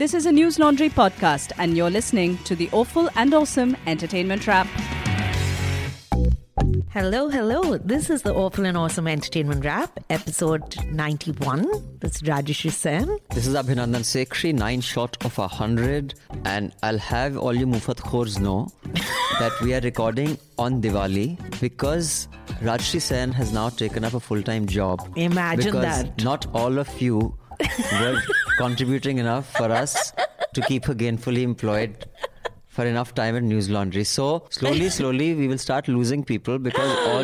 This is a News Laundry podcast and you're listening to the Awful and Awesome Entertainment Rap. Hello. This is the Awful and Awesome Entertainment Rap, episode 91. This is Rajyasree Sen. This is Abhinandan Sekhri, 9 short of 100. And I'll have all you Mufat Khors know that we are recording on Diwali because Rajyasree Sen has now taken up a full-time job. Imagine that. Because not all of you were contributing enough for us to keep her gainfully employed for enough time at News Laundry. So, slowly, we will start losing people because all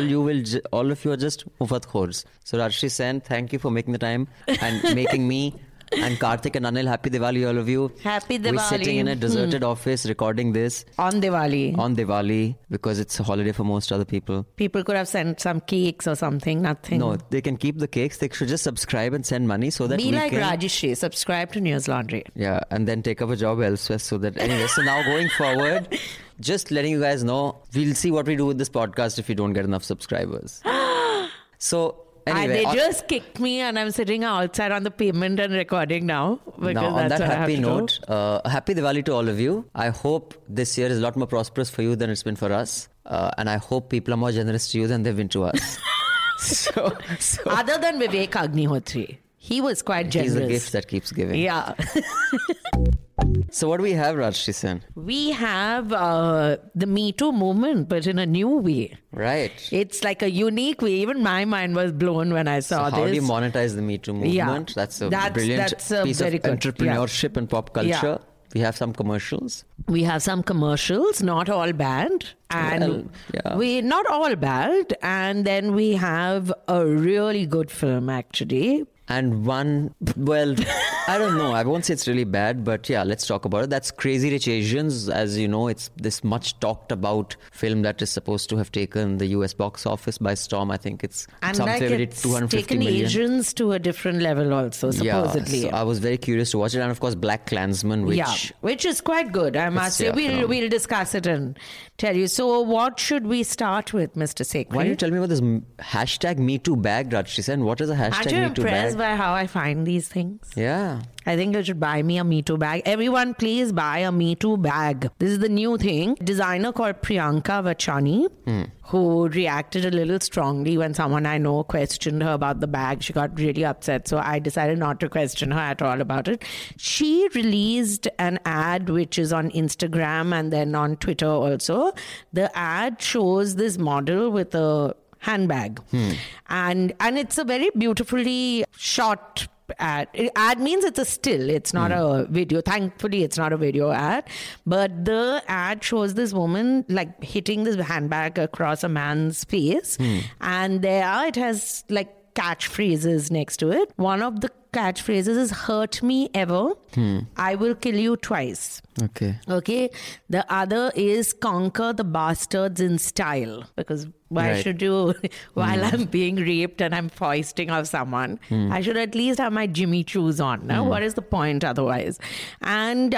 of you are just Mufat Khors. So, Rajyasree Sen, thank you for making the time and making me and Karthik and Anil, happy Diwali, all of you. Happy Diwali. We're sitting in a deserted office recording this. On Diwali. Because it's a holiday for most other people. People could have sent some cakes or something, nothing. No, they can keep the cakes. They should just subscribe and send money so that we can... Be like Rajyasree, subscribe to News Laundry. Yeah, and then take up a job elsewhere so that... Anyway, so now going forward, just letting you guys know, we'll see what we do with this podcast if we don't get enough subscribers. So... Anyway, they just kicked me and I'm sitting outside on the pavement and recording now. Now, on that happy note, happy Diwali to all of you. I hope this year is a lot more prosperous for you than it's been for us. And I hope people are more generous to you than they've been to us. so. Other than Vivek Agnihotri, he was quite generous. He's a gift that keeps giving. Yeah. So what do we have, Rajyasree Sen? We have the Me Too movement, but in a new way. Right. It's like a unique way. Even my mind was blown when I saw this. So how do you monetize the Me Too movement? Yeah. That's a brilliant piece of entrepreneurship and pop culture. Yeah. We have some commercials. Not all bad. And then we have a really good film, actually. And one, well, I don't know. I won't say it's really bad, but yeah, let's talk about it. That's Crazy Rich Asians. As you know, it's this much talked about film that is supposed to have taken the US box office by storm. I think it's taken million. Asians to a different level also, supposedly. Yeah, so I was very curious to watch it. And of course, Black Klansman, which is quite good. I must say, we'll discuss it and tell you. So what should we start with, Mr. Sekhri? Why don't you tell me about this hashtag Me Too bag, Rajyasree Sen? What is a hashtag Me Too bag? By how I find these things. Yeah. I think you should buy me a Me Too bag. Everyone, please buy a Me Too bag. This is the new thing. Designer called Priyanka Vachhani, who reacted a little strongly when someone I know questioned her about the bag. She got really upset. So I decided not to question her at all about it. She released an ad, which is on Instagram and then on Twitter also. The ad shows this model with a handbag. And it's a very beautifully shot ad. Ad means it's a still. It's not a video. Thankfully, it's not a video ad. But the ad shows this woman like hitting this handbag across a man's face. And it has like catchphrases next to it. One of the catchphrases is hurt me ever, I will kill you twice. Okay. The other is conquer the bastards in style. Because why should you, while I'm being raped and I'm foisting off someone, I should at least have my Jimmy Choos on. Now, what is the point otherwise? And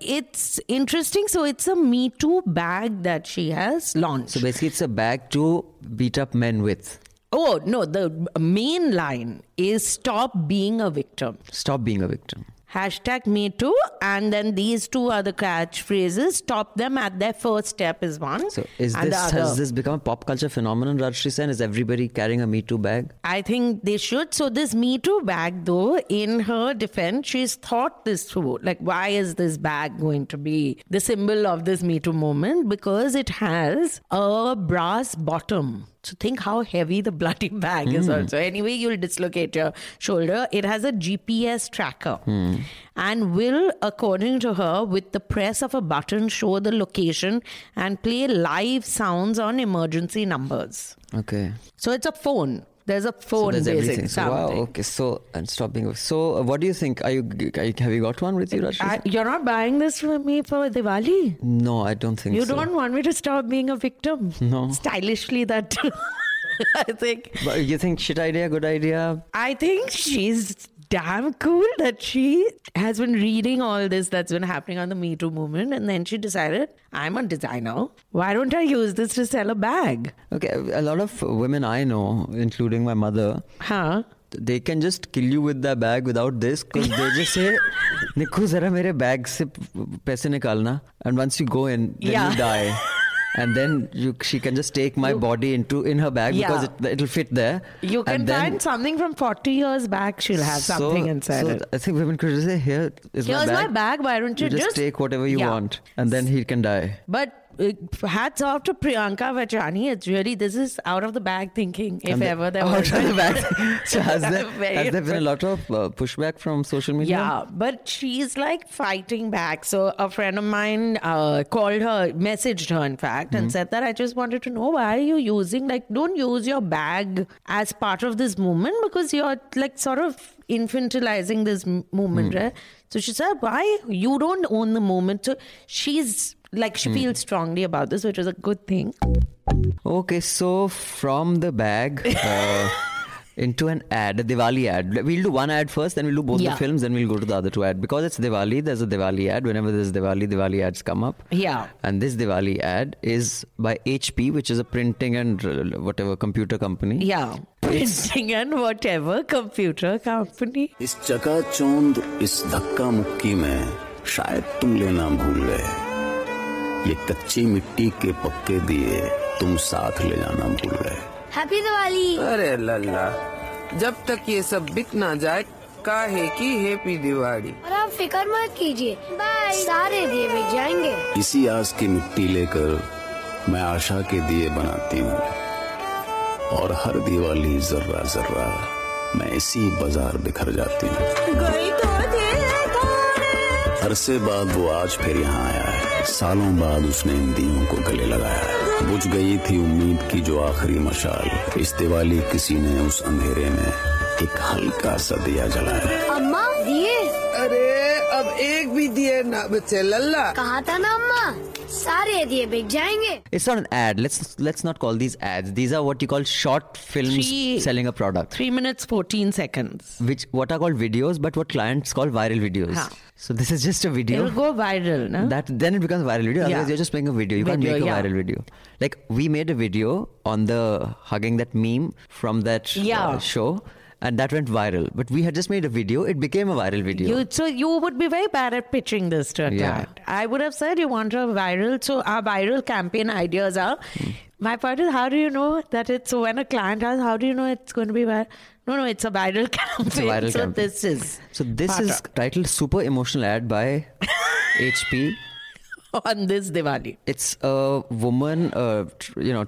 it's interesting. So it's a Me Too bag that she has launched. So basically it's a bag to beat up men with. Oh, no, the main line is stop being a victim. Hashtag Me Too. And then these two are the catchphrases. Stop them at their first step is one. So has this become a pop culture phenomenon, Rajyasree Sen? Is everybody carrying a Me Too bag? I think they should. So this Me Too bag, though, in her defense, she's thought this through. Like, why is this bag going to be the symbol of this Me Too moment? Because it has a brass bottom. So think how heavy the bloody bag is also. Anyway, you'll dislocate your shoulder. It has a GPS tracker and will, according to her, with the press of a button, show the location and play live sounds on emergency numbers. Okay. So it's a phone. There's a phone, so there's basic sound. Wow, okay. So, and stopping. So, what do you think? Have you got one with you, Rajyasree? You're not buying this for me for Diwali? No, I don't think so. You don't want me to stop being a victim? No. Stylishly, that too. I think. But you think shit idea, good idea? I think she's damn cool that she has been reading all this that's been happening on the Me Too movement, and then she decided, I'm a designer. Why don't I use this to sell a bag? Okay, a lot of women I know, including my mother, they can just kill you with the bag without this, because they just say, Nikhu, zara mere bag se paise nikalna. And once you go in, then you die. And then she can just take my body in her bag because it'll fit there. You can find something from 40 years back. She'll have something inside it. I think women could just say, Here's my bag. Why don't you just take whatever you want. And then he can die. But hats off to Priyanka Vachhani. It's really, this is out of the bag thinking, if ever there was. Out of the bag. So has there been a lot of pushback from social media? Yeah, but she's like fighting back. So a friend of mine called her, messaged her in fact, and said that I just wanted to know, why are you using, like, don't use your bag as part of this movement, because you're like sort of infantilizing this movement, right? So she said, why? You don't own the movement. So she's like, she feels strongly about this, which is a good thing. Okay, so from the bag into an ad, a Diwali ad. We'll do one ad first, then we'll do both the films, then we'll go to the other two ads. Because it's Diwali, there's a Diwali ad. Whenever there's Diwali, Diwali ads come up. Yeah. And this Diwali ad is by HP, which is a printing and whatever computer company. Yeah. Printing and whatever computer company. Is chakachond is dhakka mukki mein, shayad tum lena bhool gaye. Ye kacchi mitti ke pakke diye tum saath le jana bhul gaye. Happy Diwali! Arey lalla, jab tak ye sab bik na jaye, kahe ki happy Diwali. Aur aap fikar mat kijiye. Bye. Sare diye bich jayenge. Isi aas ki mitti lekar main aasha ke diye banati hu. Aur har Diwali zarra zarra main isi bazaar bikhar jati hu. Gayi to dil kare. Arse baad wo aaj phir yahan aaya hai. सालों बाद उसने इन दीयों को गले लगाया. बुझ गई थी उम्मीद की जो आखिरी मशाल. इस दिवाली किसी ने उस अंधेरे में एक हल्का सा दिया जलाया. अम्मा दिए. अरे अब एक भी दिए ना बचे लल्ला. कहा था ना अम्मा, सारे दिए बिक जाएंगे. It's not an ad. Let's not call these ads. These are what you call short films selling a product. 3 minutes 14 seconds. Which what are called videos, but what clients call viral videos. Haan. So this is just a video. It will go viral, na? Then it becomes viral video. Otherwise you're just making a video. You can't make a viral video. Like we made a video on the hugging that meme from that show. And that went viral. But we had just made a video. It became a viral video. So you would be very bad at pitching this to a client. I would have said you want a viral. So our viral campaign ideas are... My part is, how do you know that it's... So when a client asks, how do you know it's going to be viral? No, it's a viral campaign. This is titled Super Emotional Ad by HP. On this Diwali. It's a woman,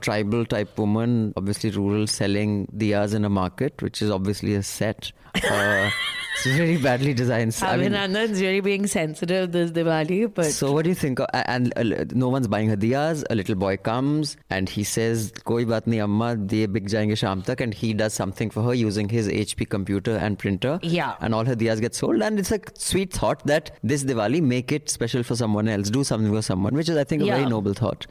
tribal type woman, obviously rural, selling diyas in a market, which is obviously a set. It's very badly designed. Abhinandan's really being sensitive this Diwali. But so what do you think? And no one's buying her diyas. A little boy comes and he says, "Koi baat nahi amma, diye bik jayenge sham tak." And he does something for her using his HP computer and printer. Yeah. And all her diyas get sold. And it's a sweet thought that this Diwali, make it special for someone else. Do something for someone, which is, I think, a very noble thought.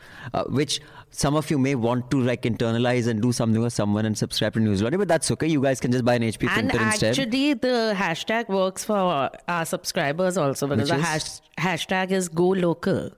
Which some of you may want to like internalize and do something for someone and subscribe to News Laundry. But that's okay. You guys can just buy an HP printer instead. And actually, the hashtag works for our subscribers also, because the hashtag is go local.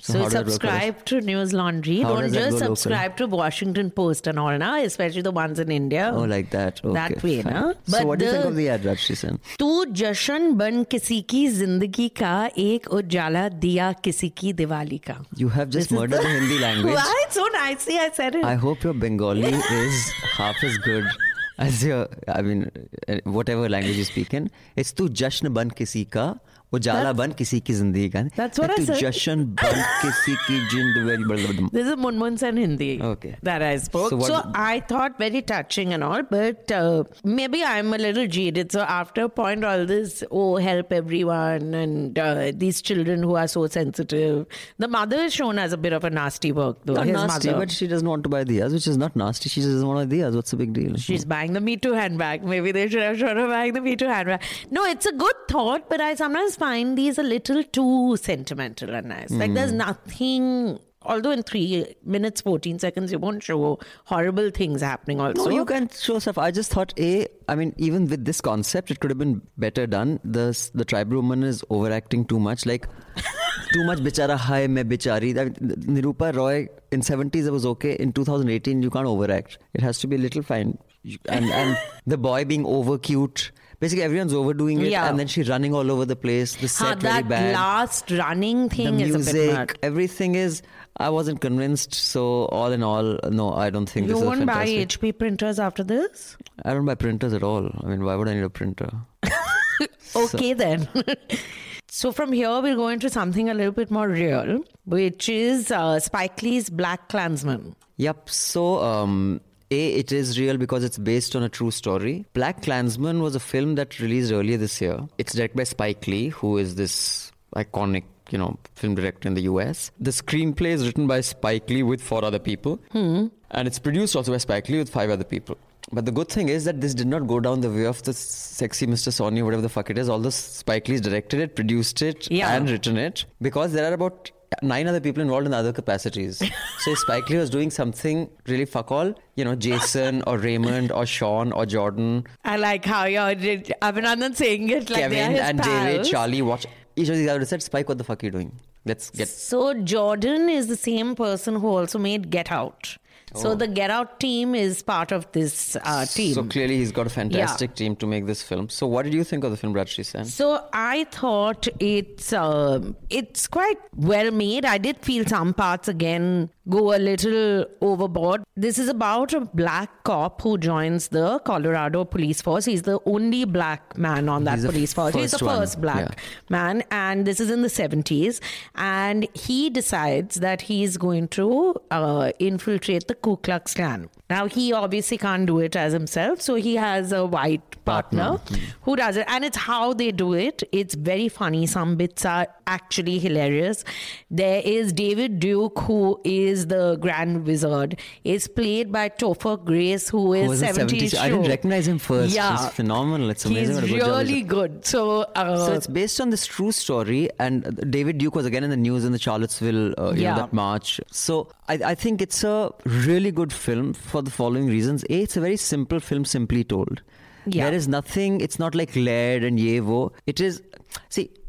So subscribe to News Laundry. Don't just subscribe to Washington Post and all now, especially the ones in India. Oh, like that. Okay, that way, na? So what do you think of the ad, Rajyasree Sen? Tu jashan ban kisi ki zindagi ka, ek ujala diya kisi ki Diwali ka. You have just murdered the Hindi language. Why? So nicely I said it. I hope your Bengali is half as good as your, whatever language you speak in. It's tu jashan ban kisi ka. Ujala ban kisi ki zindagi ka. That's what I said. Jashan ban kisi ki zindagi. This is Munmun Sen Hindi that I spoke. So I thought very touching and all, but maybe I'm a little jaded. So after a point, all this, help everyone and these children who are so sensitive. The mother is shown as a bit of a nasty work though. Not nasty, mother. But she doesn't want to buy diyas, which is not nasty. She doesn't want to buy diyas. What's the big deal? She's buying the Me Too handbag. Maybe they should have shown her buying the Me Too handbag. No, it's a good thought, but I sometimes find these a little too sentimental and nice. Like there's nothing, although in 3 minutes 14 seconds you won't show horrible things happening also. No, you can show stuff. I just thought even with this concept it could have been better done. The tribal woman is overacting too much, like too much bichara hai main bichari. Nirupa Roy in 70s it was okay. In 2018 you can't overact. It has to be a little fine and the boy being over cute. Basically, everyone's overdoing it, and then she's running all over the place. The set very bad. That last running thing is music, a bit mad. Everything is. I wasn't convinced. So all in all, no, I don't think this is fantastic. You won't buy HP printers after this? I don't buy printers at all. I mean, why would I need a printer? Okay, then. So from here, we'll go into something a little bit more real, which is Spike Lee's Black Klansman. Yep. So, A, it is real because it's based on a true story. Black Klansman was a film that released earlier this year. It's directed by Spike Lee, who is this iconic, film director in the US. The screenplay is written by Spike Lee with 4 other people. Hmm. And it's produced also by Spike Lee with 5 other people. But the good thing is that this did not go down the way of the sexy Mr. Sony, whatever the fuck it is. Although Spike Lee's directed it, produced it, and written it. Because there are about 9 other people involved in other capacities. So Spike Lee was doing something really fuck all. Jason or Raymond or Sean or Jordan. I like how Abhinandan saying it like Kevin his and pals. David, Charlie, watch. Each of these guys said, Spike, what the fuck are you doing? Let's get... So Jordan is the same person who also made Get Out. So the Get Out team is part of this team. So clearly he's got a fantastic team to make this film. So what did you think of the film, Rajyasree Sen? So I thought it's quite well made. I did feel some parts again go a little overboard. This is about a black cop who joins the Colorado police force. He's the only black man on that police force. He's the first black man. And this is in the 70s. And he decides that he's going to infiltrate the Ku Klux Klan. Now, he obviously can't do it as himself, so he has a white partner who does it. And it's how they do it. It's very funny. Some bits are actually hilarious. There is David Duke, who is the Grand Wizard, is played by Topher Grace, who is 70s. I didn't recognize him first. Yeah. He's phenomenal. It's amazing. He's really good. So it's based on this true story, and David Duke was again in the news in the Charlottesville that march. So I think it's a really good film for the following reasons. A, it's a very simple film, simply told. Yeah. There is nothing, it's not like Laird and Yevo. It is,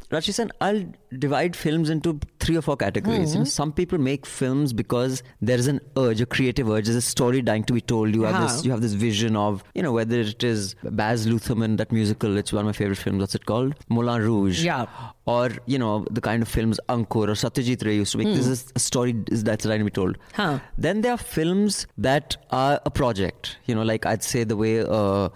Rajyasree Sen, I'll divide films into 3 or 4 categories. Mm-hmm. Some people make films because there's an urge, a creative urge. There's a story dying to be told. You have this vision of, whether it is Baz Luhrmann, that musical, it's one of my favorite films. What's it called? Moulin Rouge. Yeah. Or, the kind of films Ankur or Satyajit Ray used to make. This is a story that's dying to be told. Huh. Then there are films that are a project. Like I'd say the way...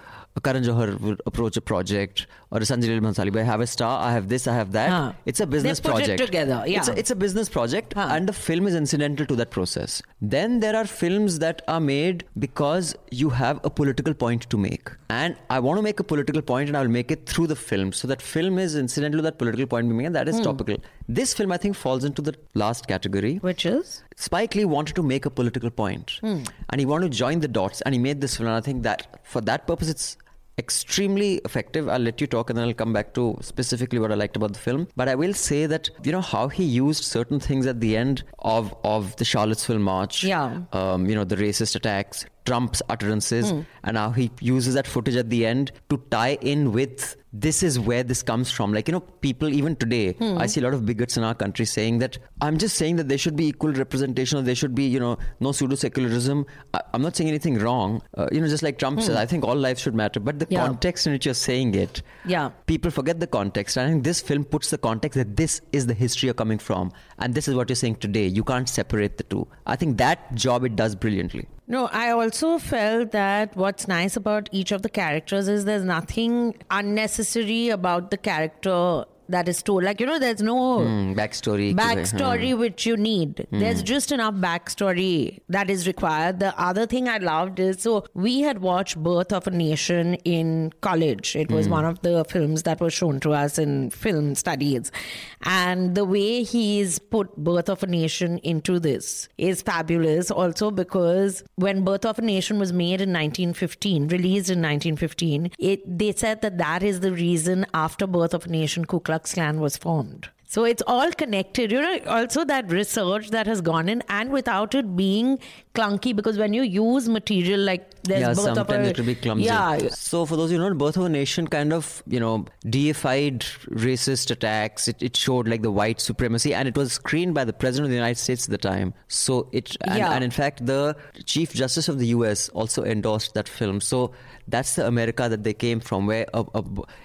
Karan Johar would approach a project, or a Sanjay Leela Bhansali, but I have a star, I have this, I have that. Huh. It's a business project. They put it together, It's a business project, and the film is incidental to that process. Then there are films that are made because you have a political point to make. And I want to make a political point, and I'll make it through the film. So that film is incidental to that political point we make, and that is topical. This film, I think, falls into the last category. Which is? Spike Lee wanted to make a political point. And he wanted to join the dots, and he made this film. And I think that, for that purpose, it's extremely effective. I'll let you talk and then I'll come back to specifically what I liked about the film. But I will say that, how he used certain things at the end of the Charlottesville march, the racist attacks, Trump's utterances, and how he uses that footage at the end to tie in with this is where this comes from. People even today, I see a lot of bigots in our country saying that I'm just saying that there should be equal representation, or there should be, no pseudo-secularism. I'm not saying anything wrong. Just like Trump says, I think all lives should matter. But the context in which you're saying it, people forget the context. I think this film puts the context that this is the history you're coming from. And this is what you're saying today. You can't separate the two. I think that job it does brilliantly. No, I also felt that what's nice about each of the characters is there's nothing unnecessary about the character that is told. There's no backstory which you need. There's just enough backstory that is required. The other thing I loved is, we had watched Birth of a Nation in college. It was one of the films that was shown to us in film studies. And the way he's put Birth of a Nation into this is fabulous. Also because when Birth of a Nation was made in 1915, released in 1915, they said that is the reason after Birth of a Nation, Ku Klux Klan was formed. So it's all connected. You know, also that research that has gone in, and without it being clunky, because when you use material like there's sometimes it will be clumsy. Yeah. So for those who know, Birth of a Nation kind of, you know, deified racist attacks. It showed like the white supremacy, and it was screened by the President of the United States at the time. So and in fact the Chief Justice of the US also endorsed that film. So that's the America that they came from, where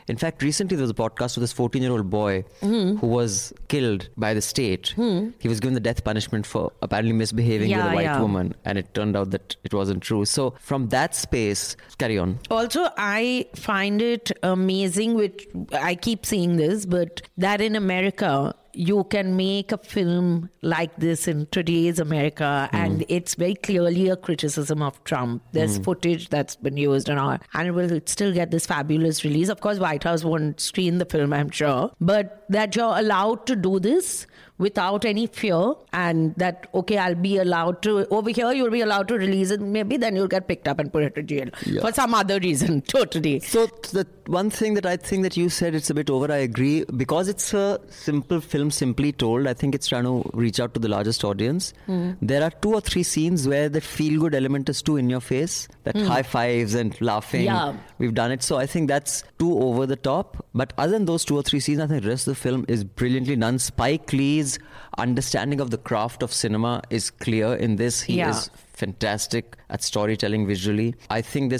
in fact recently there was a podcast with this 14-year-old boy who was killed by the state. He was given the death punishment for apparently misbehaving with a white woman, and it turned out that it wasn't true. So from that space, carry on. Also, I find it amazing, which I keep seeing this, but that in America you can make a film like this in today's America, and it's very clearly a criticism of Trump. There's footage that's been used and all, and it will still get this fabulous release. Of course, White House won't screen the film, I'm sure, but that you're allowed to do this without any fear, and that, okay, I'll be allowed to, over here you'll be allowed to release it, maybe then you'll get picked up and put it to jail for some other reason, totally. So the one thing that I think that you said, it's a bit over, I agree, because it's a simple film, simply told, I think it's trying to reach out to the largest audience. There are 2 or 3 scenes where the feel-good element is too in your face, that high fives and laughing, we've done it. So I think that's too over the top, but other than those 2 or 3 scenes, I think the rest of the film is brilliantly done. Spike Lee's understanding of the craft of cinema is clear in this. He is fantastic at storytelling visually. I think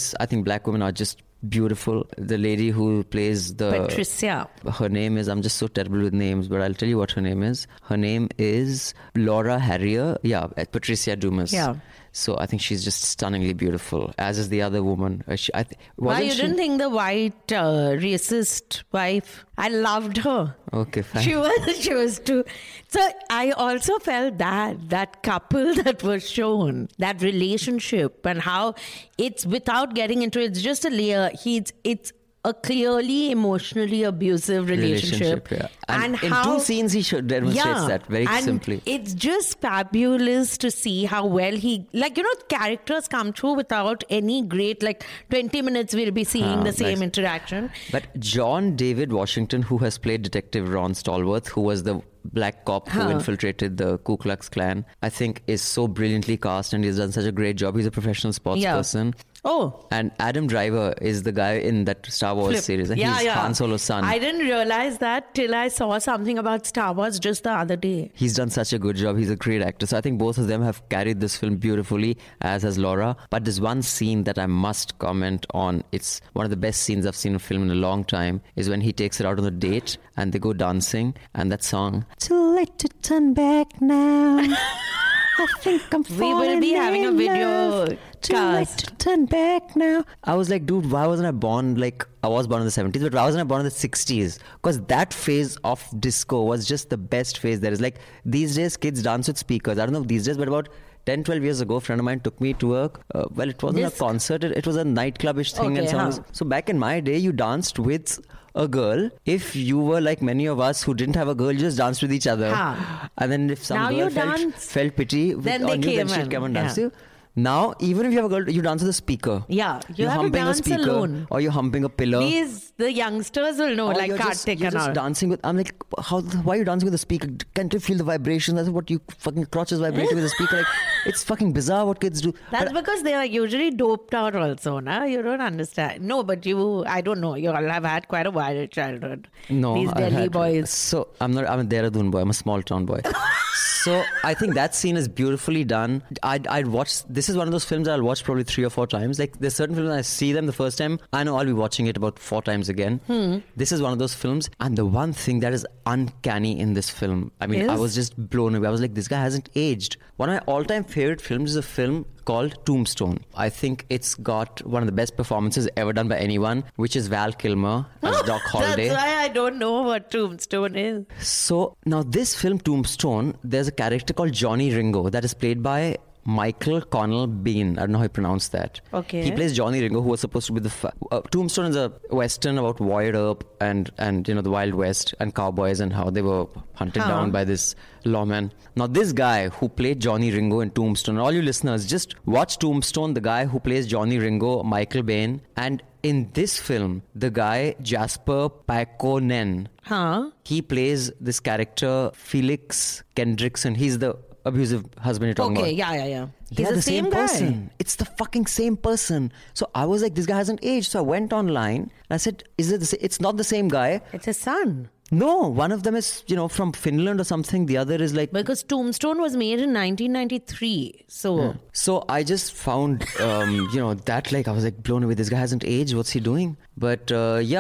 black women are just beautiful. The lady who plays Patricia. Her name is, I'm just so terrible with names, but I'll tell you what her name is. Her name is Laura Harrier. Yeah, Patricia Dumas. Yeah. So I think she's just stunningly beautiful, as is the other woman. Didn't think the white racist wife? I loved her. Okay, fine. She was too. So I also felt that couple that was shown, that relationship, and how it's, without getting into it, it's just a layer. It's a clearly emotionally abusive relationship. And in how, 2 scenes he demonstrates that very simply. It's just fabulous to see how well he, like, you know, characters come through without any great, like, 20 minutes we'll be seeing the same interaction. But John David Washington, who has played Detective Ron Stallworth, who was the black cop who infiltrated the Ku Klux Klan, I think is so brilliantly cast, and he's done such a great job. He's a professional sports person. Oh. And Adam Driver is the guy in that Star Wars series. And he's Han Solo's son. I didn't realize that till I saw something about Star Wars just the other day. He's done such a good job. He's a great actor. So I think both of them have carried this film beautifully, as has Laura. But there's one scene that I must comment on. It's one of the best scenes I've seen in a film in a long time, is when he takes her out on a date and they go dancing. And that song, "Too late to turn back now." I think I'm falling. We will be having a video. Too late to turn back now. I was like, dude, why wasn't I born? Like, I was born in the 70s, but why wasn't I born in the 60s? Because that phase of disco was just the best phase there is. Like, these days, kids dance with speakers. I don't know these days, but about 10, 12 years ago, a friend of mine took me to work. Well, it wasn't a concert. It was a nightclub-ish thing. Okay, So back in my day, you danced with a girl. If you were like many of us who didn't have a girl, you just danced with each other. And then if some girl felt pity on you, then she'd come and dance you. Now, even if you have a girl, you dance with a speaker. Yeah, you're humping to dance a speaker alone. Or you're humping a pillar. These, the youngsters will know, or like Kartik and all. You're just dancing with, I'm like, why are you dancing with a speaker? Can't you feel the vibration? That's what you fucking crotches vibrating with a speaker. Like, it's fucking bizarre what kids do. That's because they are usually doped out also, na? You don't understand. No, but I don't know. You all have had quite a wild childhood. No, these Delhi boys. So, I'm a Dehradun boy. I'm a small town boy. So, I think that scene is beautifully done. I'd watch this. This is one of those films I'll watch probably 3 or 4 times. Like, there's certain films I see them the first time, I know I'll be watching it about 4 times again. This is one of those films. And the one thing that is uncanny in this film, I mean, I was just blown away. I was like, this guy hasn't aged. One of my all-time favorite films is a film called Tombstone. I think it's got one of the best performances ever done by anyone, which is Val Kilmer as Doc Holliday. That's why I don't know what Tombstone is. So, now this film, Tombstone, there's a character called Johnny Ringo that is played by Michael Connell Bean. I don't know how you pronounce that. Okay. He plays Johnny Ringo, who was supposed to be the... Tombstone is a western about wired up and you know, the Wild West and cowboys and how they were hunted down by this lawman. Now, this guy who played Johnny Ringo in Tombstone, all you listeners, just watch Tombstone, the guy who plays Johnny Ringo, Michael Biehn, and In this film, the guy Jasper Paikonen, he plays this character Felix Kendrickson. He's the abusive husband you're talking about. Okay, yeah. He's the same person. It's the fucking same person. So I was like, this guy hasn't aged. So I went online and I said, it's not the same guy. It's his son. No, one of them is, from Finland or something. The other is like... Because Tombstone was made in 1993. So... Yeah. So I just found, that I was like blown away. This guy hasn't aged. What's he doing? But I think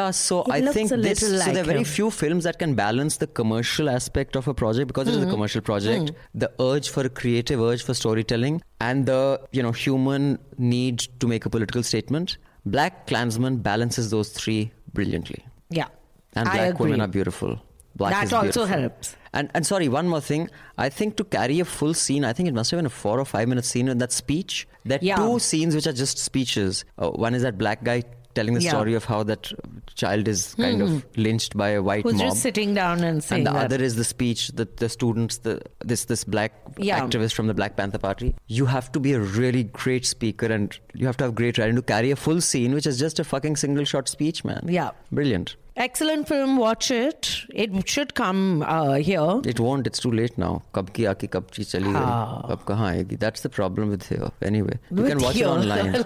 this... So there are very few films that can balance the commercial aspect of a project, because it is a commercial project. Mm-hmm. The urge for storytelling, and the, human need to make a political statement. Black Klansman balances those three brilliantly. Yeah. And black women are beautiful. Black that is also beautiful. Helps. And sorry, one more thing. I think to carry a full scene, I think it must have been a 4 or 5 minute scene in that speech. There are two scenes which are just speeches. One is that black guy telling the story of how that child is kind of lynched by a white mob. Who's just sitting down and saying that. And the other is the speech that the students, this black activist from the Black Panther Party. You have to be a really great speaker and you have to have great writing to carry a full scene, which is just a fucking single shot speech, man. Yeah. Brilliant. Excellent film, watch it. It should come here. It won't, it's too late now. Kab ki aaki kab chi chali gayi, kab kahan aayegi. That's the problem with here. Anyway, you can watch it online.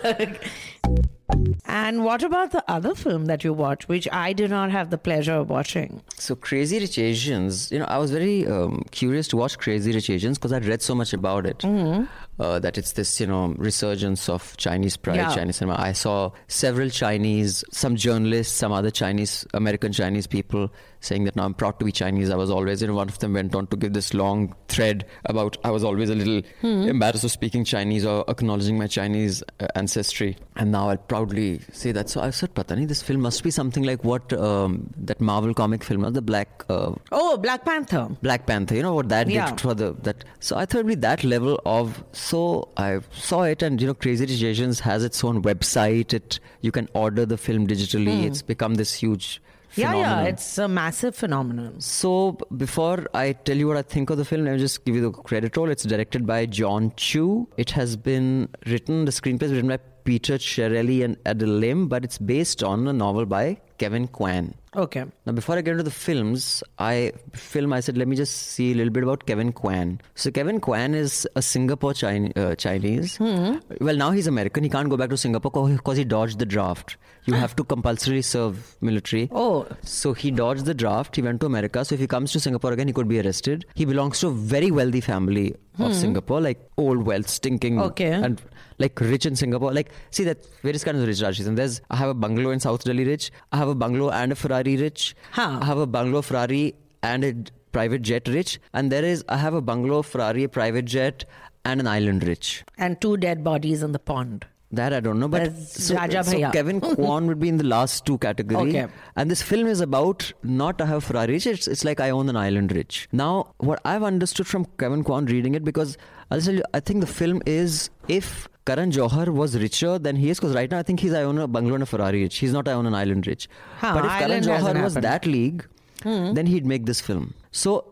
And what about the other film that you watched, which I did not have the pleasure of watching? So Crazy Rich Asians, I was very curious to watch Crazy Rich Asians because I'd read so much about it. Mm-hmm. That it's this, resurgence of Chinese pride, Chinese cinema. I saw several Chinese, some journalists, some other Chinese, American Chinese people saying that now I'm proud to be Chinese. I was always, one of them went on to give this long thread about I was always a little embarrassed of speaking Chinese or acknowledging my Chinese ancestry. And now I'll proudly say that. So I said, pata nahi, this film must be something like what that Marvel comic film, the Black Panther. Black Panther, what that did for that. So I thought it'd be that level of... So I saw it, and Crazy Rich Asians has its own website. You can order the film digitally. It's become this huge phenomenon. Yeah, it's a massive phenomenon. So before I tell you what I think of the film, let me just give you the credit roll. It's directed by John Chu. It has been written, the screenplay is written by Peter Chiarelli and Adele Lim, but it's based on a novel by Kevin Kwan. Okay. Now, before I get into the films, I said, let me just see a little bit about Kevin Kwan. So, Kevin Kwan is a Singapore Chinese. Mm-hmm. Well, now he's American. He can't go back to Singapore because he dodged the draft. You have to compulsorily serve military. Oh. So, he dodged the draft. He went to America. So, if he comes to Singapore again, he could be arrested. He belongs to a very wealthy family of Singapore, like old wealth, stinking. Okay. And like rich in Singapore. Like, see, that various kinds of rich Rajyasree. And I have a bungalow in South Delhi rich. I have a bungalow and a Ferrari rich. I have a bungalow, Ferrari and a private jet rich. And I have a bungalow, Ferrari, a private jet and an island rich. And 2 dead bodies in the pond. That I don't know. But so Kevin Kwan would be in the last two category. Okay. And this film is about not I have Ferrari rich. It's like I own an island rich. Now, what I've understood from Kevin Kwan reading it, because I'll tell you, I think the film is if Karan Johar was richer than he is, because right now I think he's I own a bungalow and a Ferrari rich. He's not I own an island rich. But if Karan Johar was that league, then he'd make this film. So,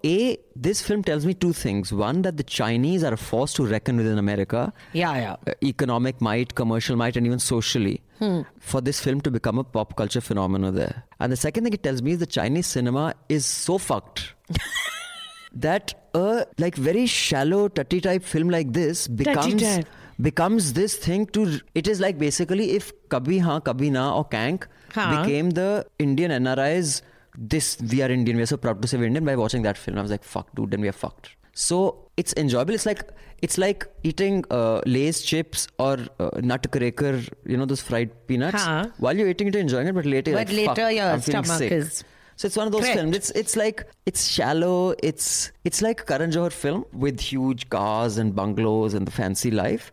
this film tells me two things. One, that the Chinese are a force to reckon with in America. Economic might, commercial might, and even socially. For this film to become a pop culture phenomenon there. And the second thing it tells me is the Chinese cinema is so fucked that a very shallow, tutty type film like this becomes this thing to... It is like basically if Kabhi Haan, Kabhi Na or Kank became the Indian NRI's... This, we are Indian, we are so proud to say we're Indian by watching that film. I was like, fuck, dude, then we are fucked. So, it's enjoyable. It's like eating Lay's chips or nut cracker, those fried peanuts. While you're eating it, you're enjoying it, but later your stomach is... So, it's one of those films. It's shallow. It's like a Karan Johar film with huge cars and bungalows and the fancy life.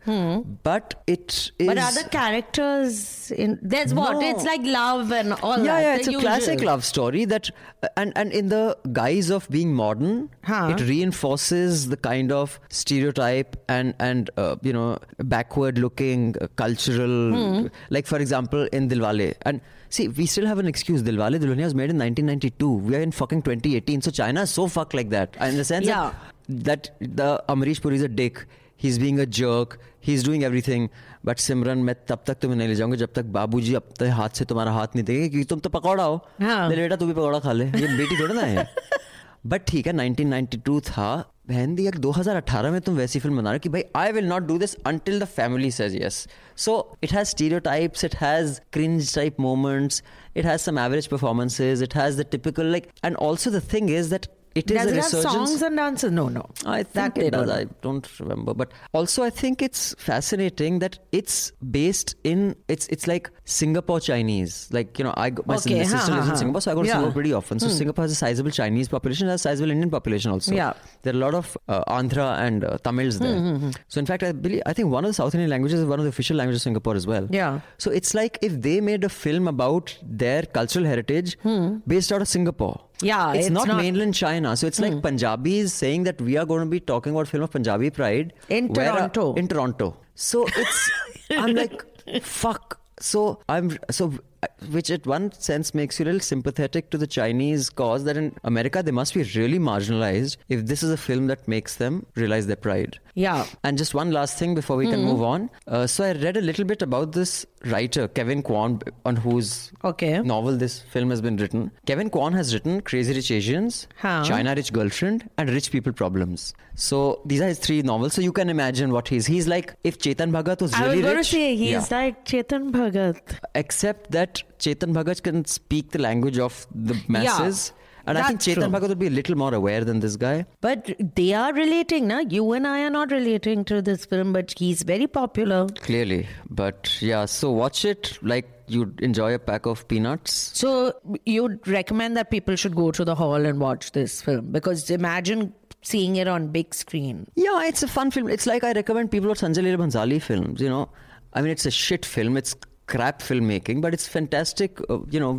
But it is... But are the characters in... There's what? No. It's like love and all that. Yeah, it's a classic love story that... And in the guise of being modern, it reinforces the kind of stereotype and backward-looking, cultural... Like, for example, in Dilwale. And see, we still have an excuse. Dilwale Dulhania was made in 1992. We are in fucking 2018. So China is so fucked like that. In the sense that Amrish Puri is a dick. he's being a jerk, he's doing everything. But Simran, मैं तब तक तुम्हें नहीं ले जाऊंगा जब तक बाबूजी अपने हाथ से तुम्हारा हाथ नहीं देंगे क्योंकि तुम तो पकौड़ा हो. बेटा तू भी पकौड़ा खा ले, ये बेटी थोड़ा ना है. बट ठीक है, 1992 था. बहन दी, 2018 में तुम वैसी फिल्म बना रहे हो कि भाई I will not do this until the family says yes. So it has stereotypes, it has cringe type moments, it has some average performances, it has the typical like. And also the thing is that it is does a resurgence. Does it have songs and dances? No. I think it does. I don't remember. But also I think it's fascinating that it's based in, it's like Singapore Chinese. Like, you know, my sister lives in Singapore, so I go to Singapore pretty often. So Singapore has a sizable Chinese population, has a sizable Indian population also. Yeah. There are a lot of Andhra and Tamils there. So in fact, I think one of the South Indian languages is one of the official languages of Singapore as well. Yeah. So it's like if they made a film about their cultural heritage based out of Singapore. Yeah, it's not mainland China. So it's like Punjabis saying that we are going to be talking about film of Punjabi pride in Toronto. So it's I'm like, fuck. Which at one sense makes you a little sympathetic to the Chinese cause that in America they must be really marginalized if this is a film that makes them realize their pride. Yeah. And just one last thing before we can move on. So I read a little bit about this writer, Kevin Kwan, on whose novel this film has been written. Kevin Kwan has written Crazy Rich Asians, China Rich Girlfriend and Rich People Problems. So these are his three novels. So you can imagine what he's. He's like if Chetan Bhagat was really rich. I was going to say he's like Chetan Bhagat. Except that Chetan Bhagat can speak the language of the masses. And I think Chetan Bhagat would be a little more aware than this guy. But they are relating, na? You and I are not relating to this film, but he's very popular. Clearly. But yeah, so watch it like you'd enjoy a pack of peanuts. So you'd recommend that people should go to the hall and watch this film? Because imagine seeing it on big screen. Yeah, it's a fun film. It's like I recommend people watch Sanjay Leela Bhansali films, you know. I mean, it's a shit film. It's crap filmmaking, but it's fantastic,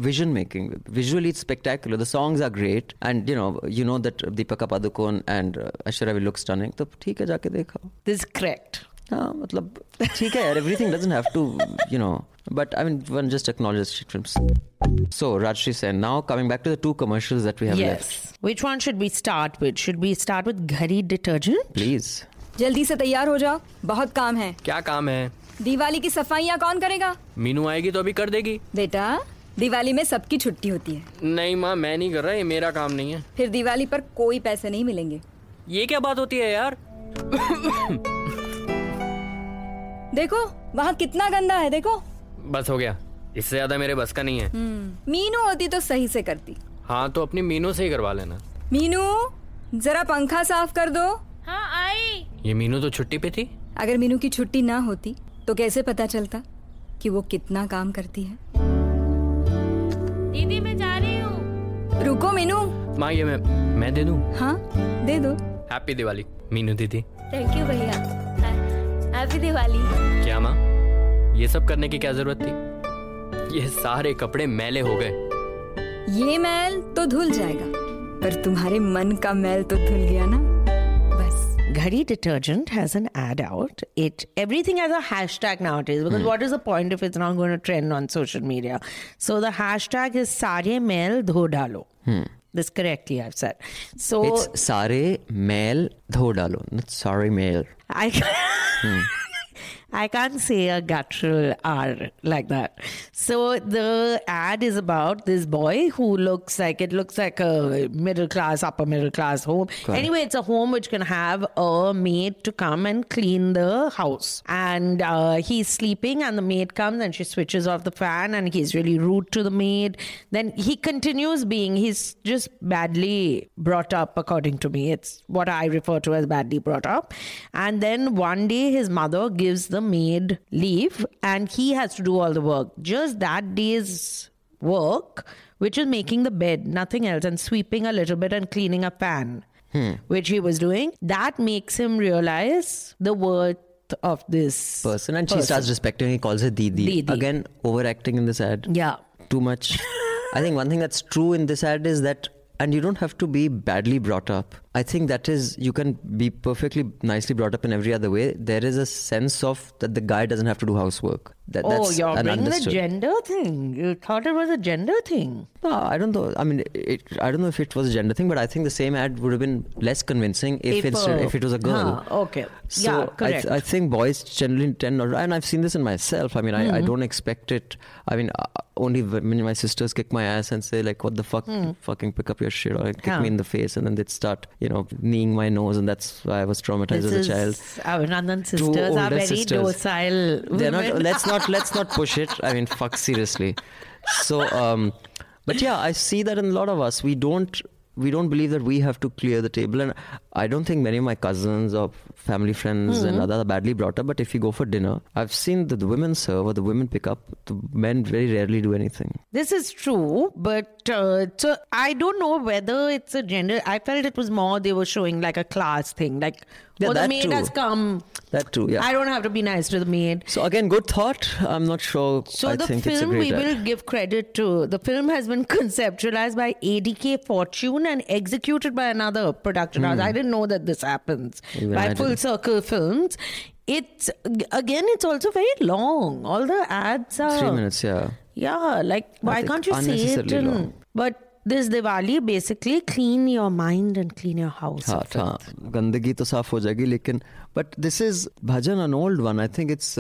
vision making. Visually, it's spectacular. The songs are great. And, you know that Deepika Padukone and Aishwarya will look stunning. So, okay, go and see. This is correct. Yeah, okay, everything doesn't have to, But, I mean, one just acknowledges shit films. So, Rajyasree Sen, now coming back to the two commercials that we have left. Yes. Which one should we start with? Should we start with Ghari detergent? Please. जल्दी से तैयार हो जाओ, बहुत काम है. क्या काम है? दिवाली की सफाइयाँ कौन करेगा? मीनू आएगी तो अभी कर देगी. बेटा, दिवाली में सबकी छुट्टी होती है. नहीं माँ, मैं नहीं कर रहा, ये मेरा काम नहीं है. फिर दिवाली पर कोई पैसे नहीं मिलेंगे. ये क्या बात होती है यार? देखो वहाँ कितना गंदा है. देखो बस हो गया, इससे ज्यादा मेरे बस का नहीं है. मीनू होती तो सही से करती. हाँ तो अपनी मीनू से ही करवा लेना. मीनू जरा पंखा साफ कर दो. हाँ आई. ये मीनू तो छुट्टी पे थी. अगर मीनू की छुट्टी ना होती तो कैसे पता चलता कि वो कितना काम करती है. दीदी मैं जा रही हूँ. रुको मीनू. माँ ये मैं दे दूँ? हाँ दे दो. हैप्पी दिवाली मीनू दीदी. थैंक यू भैया. हैप्पी दिवाली. क्या माँ, ये सब करने की क्या जरूरत थी? ये सारे कपड़े मैले हो गए. ये मैल तो धुल जाएगा पर तुम्हारे मन का मैल तो धुल गया ना. Ghari detergent has an ad out. Everything has a hashtag nowadays because what is the point if it's not going to trend on social media? So the hashtag is Sare Mail Dho Dalo. This correctly I've said. So it's Sare Mail Dho Dalo, not Sare Mail. I can't say a guttural R like that. So the ad is about this boy who looks like a middle class, upper middle class home. Correct. Anyway, it's a home which can have a maid to come and clean the house. And he's sleeping and the maid comes and she switches off the fan and he's really rude to the maid. Then he continues being, he's just badly brought up according to me. It's what I refer to as badly brought up. And then one day his mother gives the maid leave and he has to do all the work, just that day's work, which is making the bed, nothing else, and sweeping a little bit and cleaning a pan, which he was doing. That makes him realize the worth of this person, and she starts respecting him. He calls her Didi. Again, overacting in this ad. Yeah, too much. I think one thing that's true in this ad is that, and you don't have to be badly brought up. I think that is, you can be perfectly nicely brought up in every other way. There is a sense of that the guy doesn't have to do housework. That's you're bringing the gender thing. You thought it was a gender thing. No, I don't know. I mean, I don't know if it was a gender thing, but I think the same ad would have been less convincing if it was a girl. Ah, okay. So yeah, correct. I think boys generally tend not, and I've seen this in myself. I mean, I don't expect it. I mean, only when my sisters kick my ass and say like, what the fuck, fucking pick up your shit, or kick me in the face, and then they'd start, you know, kneeing my nose, and that's why I was traumatized as a child. Abhinandan's sisters are very docile women. They're not, let's not push it. I mean, fuck, seriously. So, but yeah, I see that in a lot of us. We don't believe that we have to clear the table. And I don't think many of my cousins or family friends and others are badly brought up. But if you go for dinner, I've seen that the women serve or the women pick up. The men very rarely do anything. This is true. But so I don't know whether it's a gender. I felt it was more they were showing like a class thing. Like, the maid has come. That too, yeah. I don't have to be nice to the maid. So again, good thought. I'm not sure. So I think it's a great idea. So the film we will give credit to. The film has been conceptualized by ADK Fortune and executed by another production house. I didn't know that this happens. Even by Full Circle Films. It's also very long. All the ads are 3 minutes, yeah. Yeah, like why can't you say it? But this Diwali, basically, clean your mind and clean your house. Gandagi to saaf ho jayegi, but this is bhajan, an old one. I think it's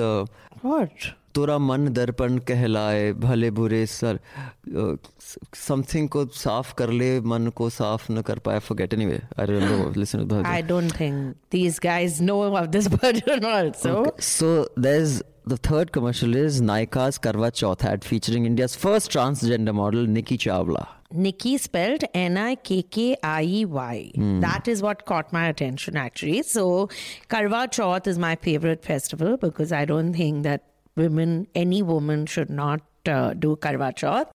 what? Tora man darpan kehlaye, bhale bure sar. Something ko saaf kar le, man ko saaf na kar paye. I forget anyway. I remember listening to bhajan. I don't think these guys know of this bhajan also. Okay. So there's the third commercial is Nayika's Karwa Chauth ad featuring India's first transgender model, Nikki Chawla. Nikki spelled Nikkiey. That is what caught my attention, actually. So Karwa Chauth is my favorite festival because I don't think that any woman should not do Karwa Chauth.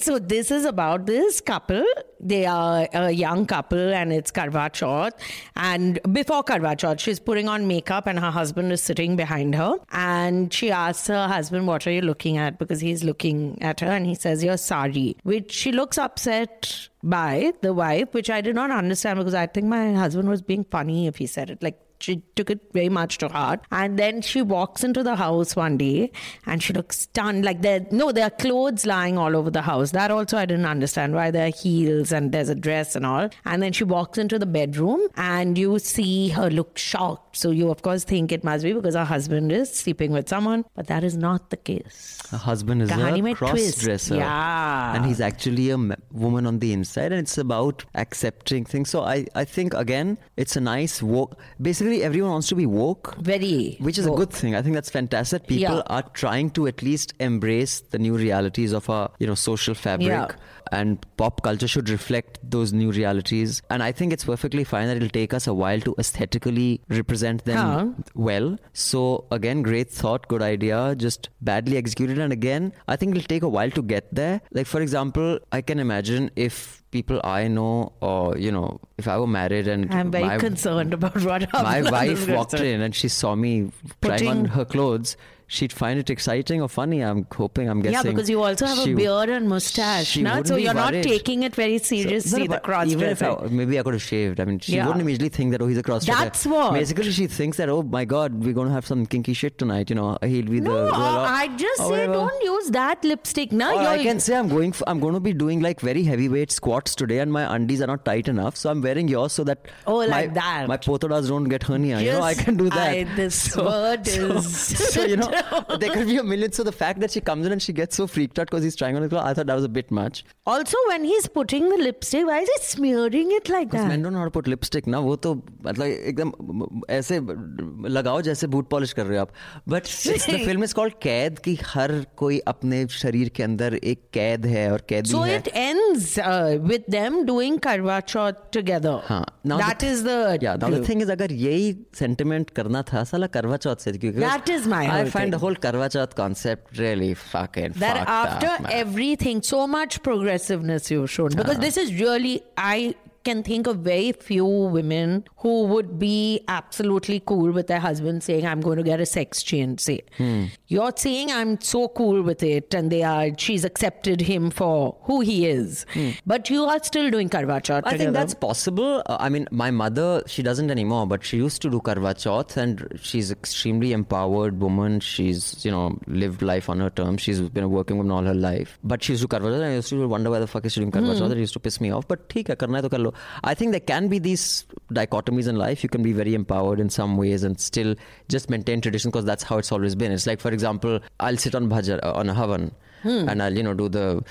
So this is about this couple. They are a young couple and it's Karwa Chauth. And before Karwa Chauth, she's putting on makeup and her husband is sitting behind her. And she asks her husband, what are you looking at? Because he's looking at her and he says, you're sari. Which she looks upset by, the wife, which I did not understand because I think my husband was being funny if he said it. Like, she took it very much to heart. And then she walks into the house one day and she looks stunned. Like, there are clothes lying all over the house. That also I didn't understand, why there are heels and there's a dress and all. And then she walks into the bedroom and you see her look shocked. So you, of course, think it must be because her husband is sleeping with someone. But that is not the case. Her husband is a cross-dresser. Yeah. And he's actually a woman on the inside. And it's about accepting things. So I think, again, it's a nice walk. Basically, everyone wants to be woke, which is woke. A good thing. I think that's fantastic. People are trying to at least embrace the new realities of our, social fabric, and pop culture should reflect those new realities. And I think it's perfectly fine that it'll take us a while to aesthetically represent them well. So again, great thought, good idea, just badly executed. And again, I think it'll take a while to get there. Like, for example, I can imagine if people I know, or if I were married and I'm very concerned about what my wife walked in and she saw me trying on her clothes, she'd find it exciting or funny. I'm guessing. Yeah, because you also have a beard and mustache, so you're not taking it very seriously. The cross-dresser. Maybe I could have shaved. I mean, she wouldn't immediately think that, oh, he's a cross-dresser. That's what. Basically, she thinks that, oh my God, we're going to have some kinky shit tonight. He'll be the girl. I just say whatever. Don't use that lipstick. I can say I'm going to be doing like very heavyweight squats today, and my undies are not tight enough, so I'm wearing yours so that my potadas don't get hernia. Just, I can do that. There could be a million. So the fact that she comes in and she gets so freaked out because he's trying on his clothes, I thought that was a bit much. Also, when he's putting the lipstick, why is he smearing it like that? Men don't know how to put lipstick, na? Wo to ekdam aise lagao jaise boot polish kar rahe ho aap. But the film is called Qaid, ki har koi apne sharir ke andar ek qaid hai aur qaidi hai. So it ends with them doing Karwa Chauth together. The thing is, agar yehi sentiment karna tha, sala Karwa Chauth se. That is my whole thing. The whole Karwa Chauth concept really fucking that fucked after up, everything, so much progressiveness you've shown. Because this is really, I can think of very few women who would be absolutely cool with their husband saying, I'm going to get a sex change, say. You're saying, I'm so cool with it, and they are, she's accepted him for who he is. But you are still doing Karwa Chauth. I think that's possible. I mean, my mother, she doesn't anymore, but she used to do Karwa Chauth, and she's extremely empowered woman. She's, you know, lived life on her terms. She's been working woman all her life. But she used to do Karwa Chauth, and I used to wonder why the fuck is she doing Karwa Chauth. That used to piss me off. But theek hai, karna hai to kar lo. I think there can be these dichotomies in life. You can be very empowered in some ways and still just maintain tradition, because that's how it's always been. It's like, for example, I'll sit on bhajan, on a havan. And I'll, you know, do the...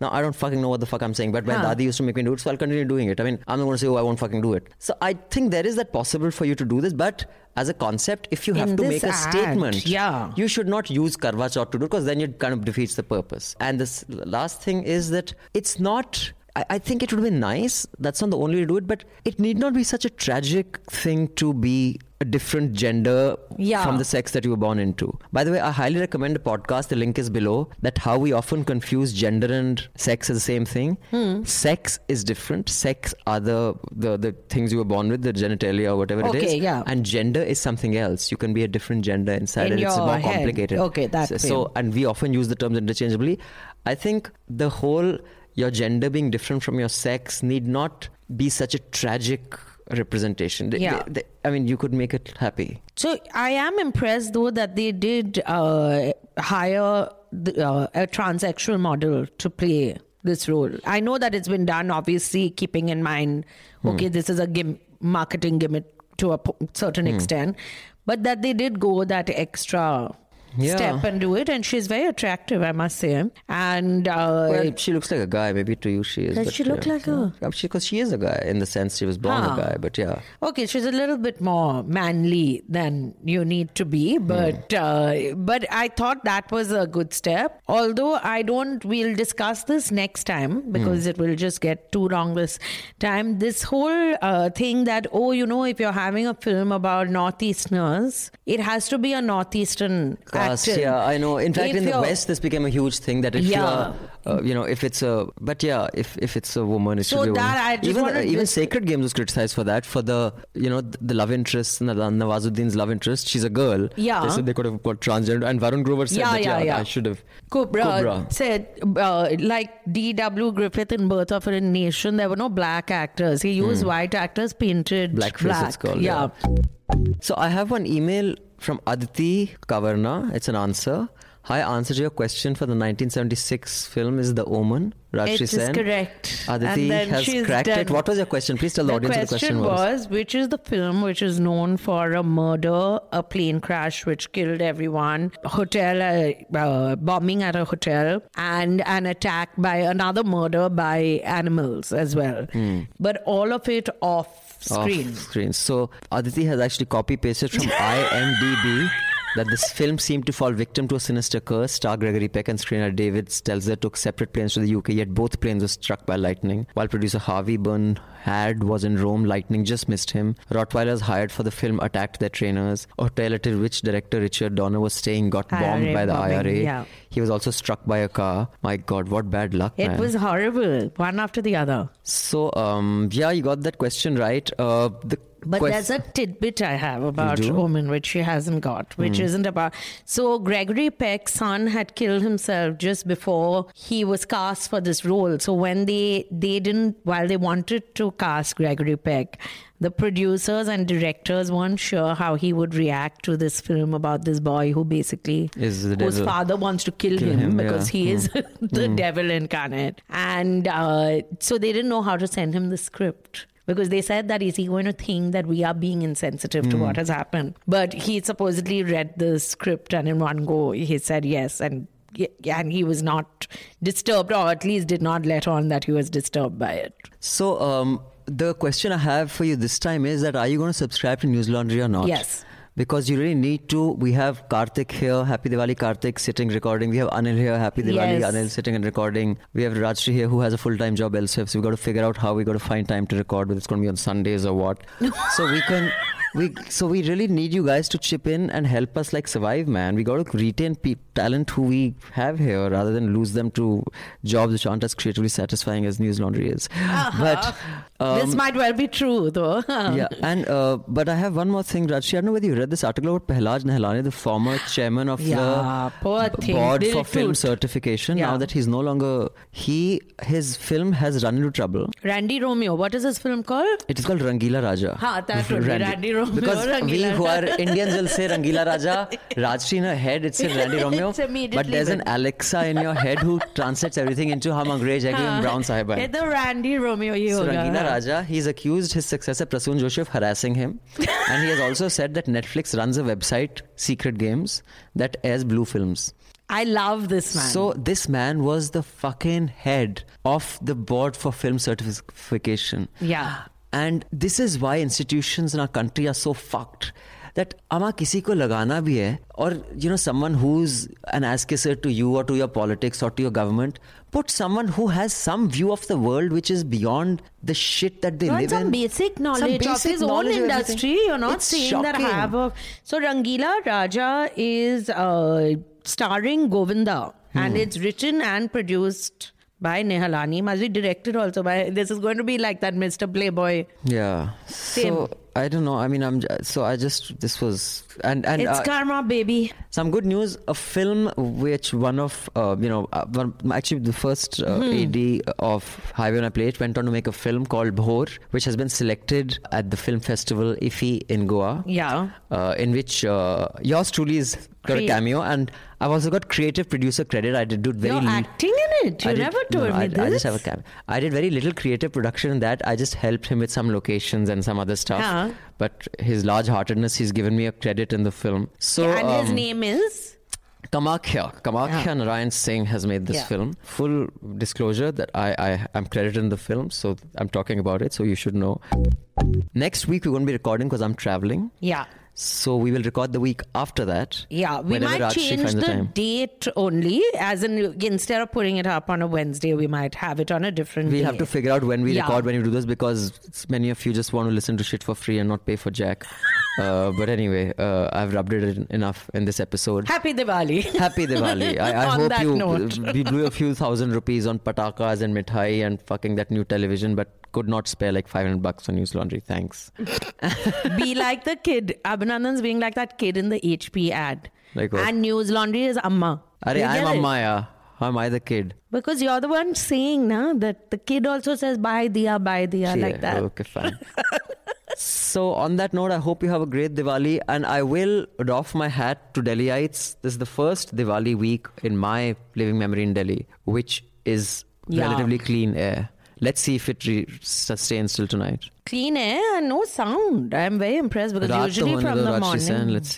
now, I don't fucking know what the fuck I'm saying, but my dadi used to make me do it, so I'll continue doing it. I mean, I'm not going to say, oh, I won't fucking do it. So I think there is that possible for you to do this, but as a concept, if you have in to make a statement, you should not use Karwa Chauth to do it, because then it kind of defeats the purpose. And this last thing is that it's not... I think it would be nice. That's not the only way to do it, but it need not be such a tragic thing to be a different gender from the sex that you were born into. By the way, I highly recommend a podcast, the link is below, that how we often confuse gender and sex as the same thing. Sex is different. Sex are the things you were born with, the genitalia or whatever it is. And gender is something else. You can be a different gender inside and it's more complicated. So, and we often use the terms interchangeably. I think the whole... your gender being different from your sex need not be such a tragic representation. I mean, you could make it happy. So I am impressed, though, that they did hire a transsexual model to play this role. I know that it's been done, obviously, keeping in mind, okay, this is a marketing gimmick to a certain extent, but that they did go that extra... step and do it, and she's very attractive, I must say. And well, she looks like a guy. Maybe to you she is. Does she look like a? Because she is a guy in the sense she was born a guy. But okay, she's a little bit more manly than you need to be. But but I thought that was a good step. Although I don't. We'll discuss this next time because it will just get too long this time. This whole thing that you know, if you're having a film about Northeasterners, it has to be a Northeastern. I know. In fact, in the West, this became a huge thing that if you're, you know, if it's a, but if it's a woman, it should be a woman. Even Sacred Games was criticized for that, for the, you know, the love interest, Nawazuddin's love interest, she's a girl. They said they could have got transgender, and Varun Grover said that, I should have. Kubra said, like D.W. Griffith in Birth of a Nation, there were no black actors. He used white actors painted black. It's called, So I have one email from Aditi Kavarna. It's an answer. Hi, answer to your question for the 1976 film is The Omen. Rajyasree Sen. It is correct. Aditi has cracked it. What was your question? Please tell the audience what the question was. The question was, which is the film which is known for a murder, a plane crash which killed everyone, hotel bombing at a hotel, and an attack by another murder by animals as well. But all of it off screen. So Aditi has actually copy-pasted from IMDb that this film seemed to fall victim to a sinister curse. Star Gregory Peck and screenwriter David Stelzer took separate planes to the UK, yet both planes were struck by lightning. While producer Harvey Bernhard was in Rome, lightning just missed him. Rottweilers hired for the film attacked their trainers. A hotel at which director Richard Donner was staying got bombed by the IRA. He was also struck by a car. My God, what bad luck, man. It was horrible, one after the other. So, you got that question right. There's a tidbit I have about Omen, which she hasn't got, which isn't about... So Gregory Peck's son had killed himself just before he was cast for this role. So when they didn't... While they wanted to cast Gregory Peck, the producers and directors weren't sure how he would react to this film about this boy who basically... whose father wants to kill him because he is the devil incarnate. And so they didn't know how to send him the script. Because they said that, is he going to think that we are being insensitive to what has happened? But he supposedly read the script and in one go he said yes, and he was not disturbed, or at least did not let on that he was disturbed by it. So the question I have for you this time is that, are you going to subscribe to News Laundry or not? Yes. Because you really need to. We have Karthik here, Happy Diwali Karthik, sitting recording. We have Anil here, Happy Diwali Anil, sitting and recording. We have Rajyasree here, who has a full-time job elsewhere. So we've got to figure out how we're going to find time to record, whether it's going to be on Sundays or what. So we can... So we really need you guys to chip in and help us like survive, man. We got to retain talent who we have here rather than lose them to jobs which aren't as creatively satisfying as News Laundry is. Uh-huh. But this might well be true, though. Yeah, and but I have one more thing, Rajshri. I don't know whether you read this article about Pehlaj Nahalani, the former chairman of the board for film certification. Yeah. Now that he's no longer his film has run into trouble. Randy Romeo. What is his film called? It is called Rangeela Raja. Ha, that would be Randy Romeo. Because we who are Indians will say Rangeela Raja. Rajshri in her head, it says Randy Romeo. But there's an Alexa in your head who translates everything into Hum Angrez Hai Hum Brown Sahib Hai. The Randy Romeo. So Rangeela Raja, he's accused his successor Prasoon Joshi of harassing him. And he has also said that Netflix runs a website, Secret Games, that airs blue films. I love this man. So this man was the fucking head of the board for film certification. Yeah. And this is why institutions in our country are so fucked. That ama kisi ko lagana bhi hai, or you know, someone who's an assessor to you or to your politics or to your government, put someone who has some view of the world which is beyond the shit that they live in. Some basic knowledge of his own industry. You're not seeing that havoc. So Rangeela Raja is starring Govinda, and it's written and produced by Nehalani. Must be directed also by. This is going to be like that Mr. Playboy. Yeah. Same. So I don't know. I mean, this was and it's karma, baby. Some good news. A film which one of actually the first AD of Highway on a Plate went on to make a film called Bhor, which has been selected at the film festival IFFY in Goa. Yeah. In which yours truly is got a cameo, and I've also got creative producer credit. I did do very little. You're acting in it. You never told me this. I just have a cameo. I did very little creative production in that. I just helped him with some locations and some other stuff. Uh-huh. But his large-heartedness, he's given me a credit in the film. So, and his name is? Kamakhya Narayan Singh has made this film. Full disclosure that I'm credited in the film, so I'm talking about it, so you should know. Next week, we're going to be recording because I'm traveling. Yeah. So we will record the week after that. Yeah, we might change the date only. As in, instead of putting it up on a Wednesday, we might have it on a different day. We have to figure out when we record, when we do this, because many of you just want to listen to shit for free and not pay for jack. But anyway, I've rubbed it enough in this episode. Happy Diwali. Happy Diwali. I hope we blew a few thousand rupees on patakas and mithai and fucking that new television, but could not spare like $500 on News Laundry. Thanks. Be like the kid. Abhinandan's being like that kid in the HP ad. Like what? And News Laundry is Amma. Arey, I'm Amma, yeah. How am I the kid? Because you're the one saying, na, that the kid also says, buy diya, like that. Okay, fine. So on that note, I hope you have a great Diwali, and I will doff my hat to Delhiites. This is the first Diwali week in my living memory in Delhi, which is relatively clean air. Let's see if it sustains till tonight. Clean air and no sound. I'm very impressed because usually from the morning. Sen, let's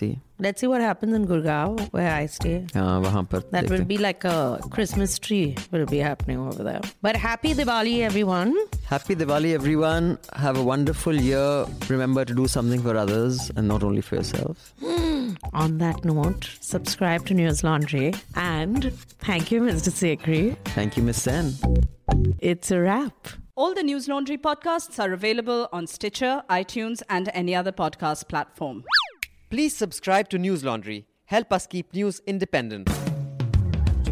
see what happens in Gurgaon, where I stay. That will be like a Christmas tree will be happening over there. But happy Diwali, everyone. Happy Diwali, everyone. Have a wonderful year. Remember to do something for others and not only for yourself. On that note, subscribe to News Laundry. And thank you, Mr. Sekhri. Thank you, Ms. Sen. It's a wrap. All the News Laundry podcasts are available on Stitcher, iTunes, and any other podcast platform. Please subscribe to News Laundry. Help us keep news independent. To